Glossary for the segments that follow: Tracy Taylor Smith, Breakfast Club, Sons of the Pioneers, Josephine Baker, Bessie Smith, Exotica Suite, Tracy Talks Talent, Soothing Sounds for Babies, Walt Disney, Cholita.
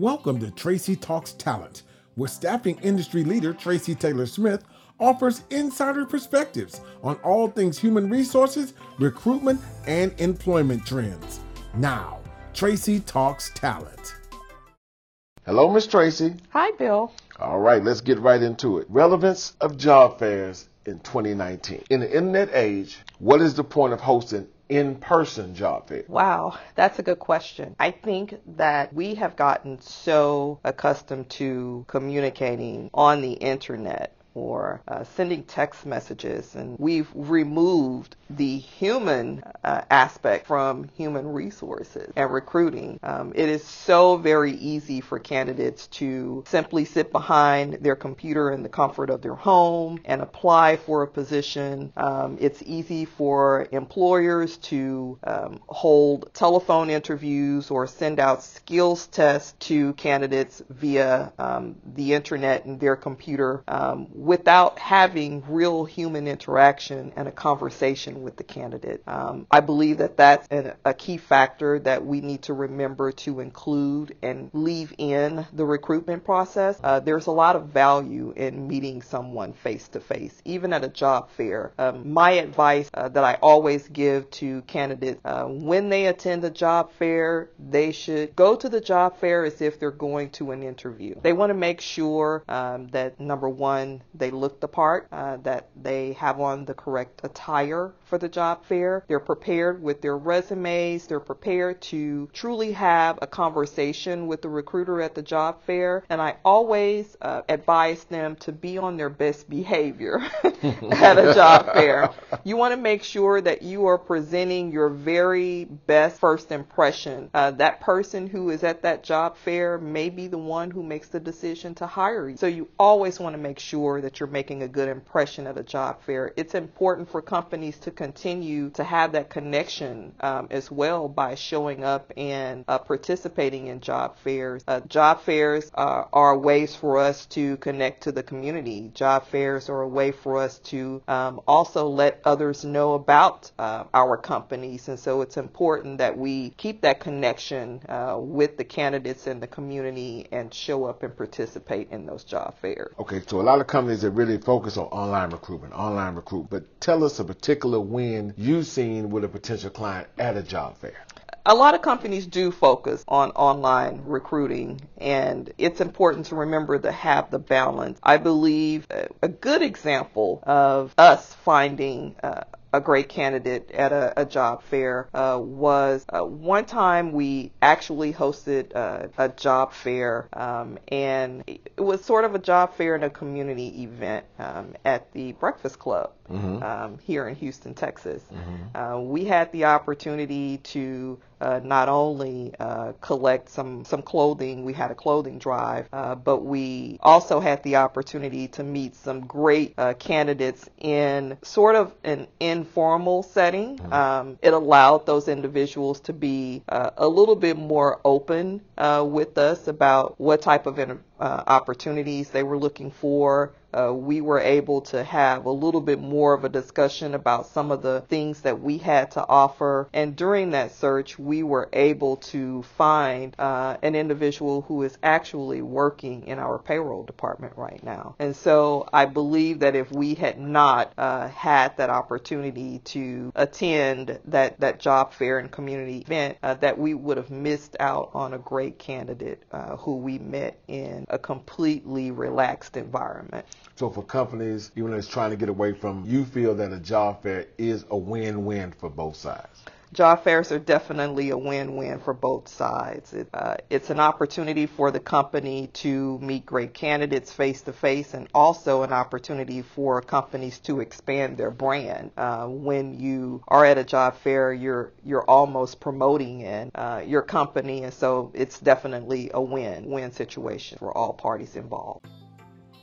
Welcome to Tracy Talks Talent, where staffing industry leader Tracy Taylor Smith offers insider perspectives on all things human resources, recruitment, and employment trends. Now, Tracy Talks Talent. Hello, Miss Tracy. Hi, Bill. All right, let's get right into it. Relevance of job fairs in 2019. In the internet age, what is the point of hosting in-person job fair? Wow, that's a good question. I think that we have gotten so accustomed to communicating on the internet or sending text messages, and we've removed the human aspect from human resources and recruiting. It is so very easy for candidates to simply sit behind their computer in the comfort of their home and apply for a position. It's easy for employers to hold telephone interviews or send out skills tests to candidates via the internet and their computer, without having real human interaction and a conversation with the candidate. I believe that that's a key factor that we need to remember to include and leave in the recruitment process. There's a lot of value in meeting someone face-to-face, even at a job fair. My advice that I always give to candidates, when they attend a job fair, they should go to the job fair as if they're going to an interview. They want to make sure that, number one, they look the part, that they have on the correct attire for the job fair. They're prepared with their resumes. They're prepared to truly have a conversation with the recruiter at the job fair. And I always advise them to be on their best behavior at a job fair. You want to make sure that you are presenting your very best first impression. That person who is at that job fair may be the one who makes the decision to hire you. So you always want to make sure that you're making a good impression at a job fair. It's important for companies to continue to have that connection as well by showing up and participating in job fairs. Job fairs are ways for us to connect to the community. Job fairs are a way for us to also let others know about our companies, and so it's important that we keep that connection with the candidates in the community and show up and participate in those job fairs. Okay, so a lot of companies that really focus on online recruitment, but tell us a particular win you've seen with a potential client at a job fair. A lot of companies do focus on online recruiting, and it's important to remember to have the balance. I believe a good example of us finding a great candidate at a job fair was one time we actually hosted a job fair, and it was sort of a job fair and a community event at the Breakfast Club. Mm-hmm. Here in Houston, Texas. Mm-hmm. We had the opportunity to not only collect some clothing, we had a clothing drive, but we also had the opportunity to meet some great candidates in sort of an informal setting. Mm-hmm. It allowed those individuals to be a little bit more open with us about what type of opportunities they were looking for. We were able to have a little bit more of a discussion about some of the things that we had to offer. And during that search, we were able to find an individual who is actually working in our payroll department right now. And so I believe that if we had not had that opportunity to attend that job fair and community event, that we would have missed out on a great candidate who we met in a completely relaxed environment. So for companies, even though it's trying to get away from, you feel that a job fair is a win-win for both sides? Job fairs are definitely a win-win for both sides. It's an opportunity for the company to meet great candidates face-to-face, and also an opportunity for companies to expand their brand. When you are at a job fair, you're almost promoting in your company, and so it's definitely a win-win situation for all parties involved.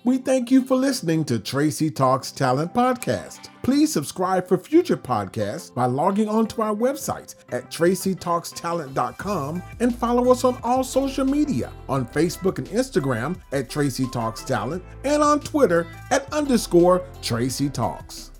We thank you for listening to Tracy Talks Talent Podcast. Please subscribe for future podcasts by logging on to our website at tracytalkstalent.com and follow us on all social media on Facebook and Instagram at Tracy Talks Talent, and on Twitter at _Tracy Talks.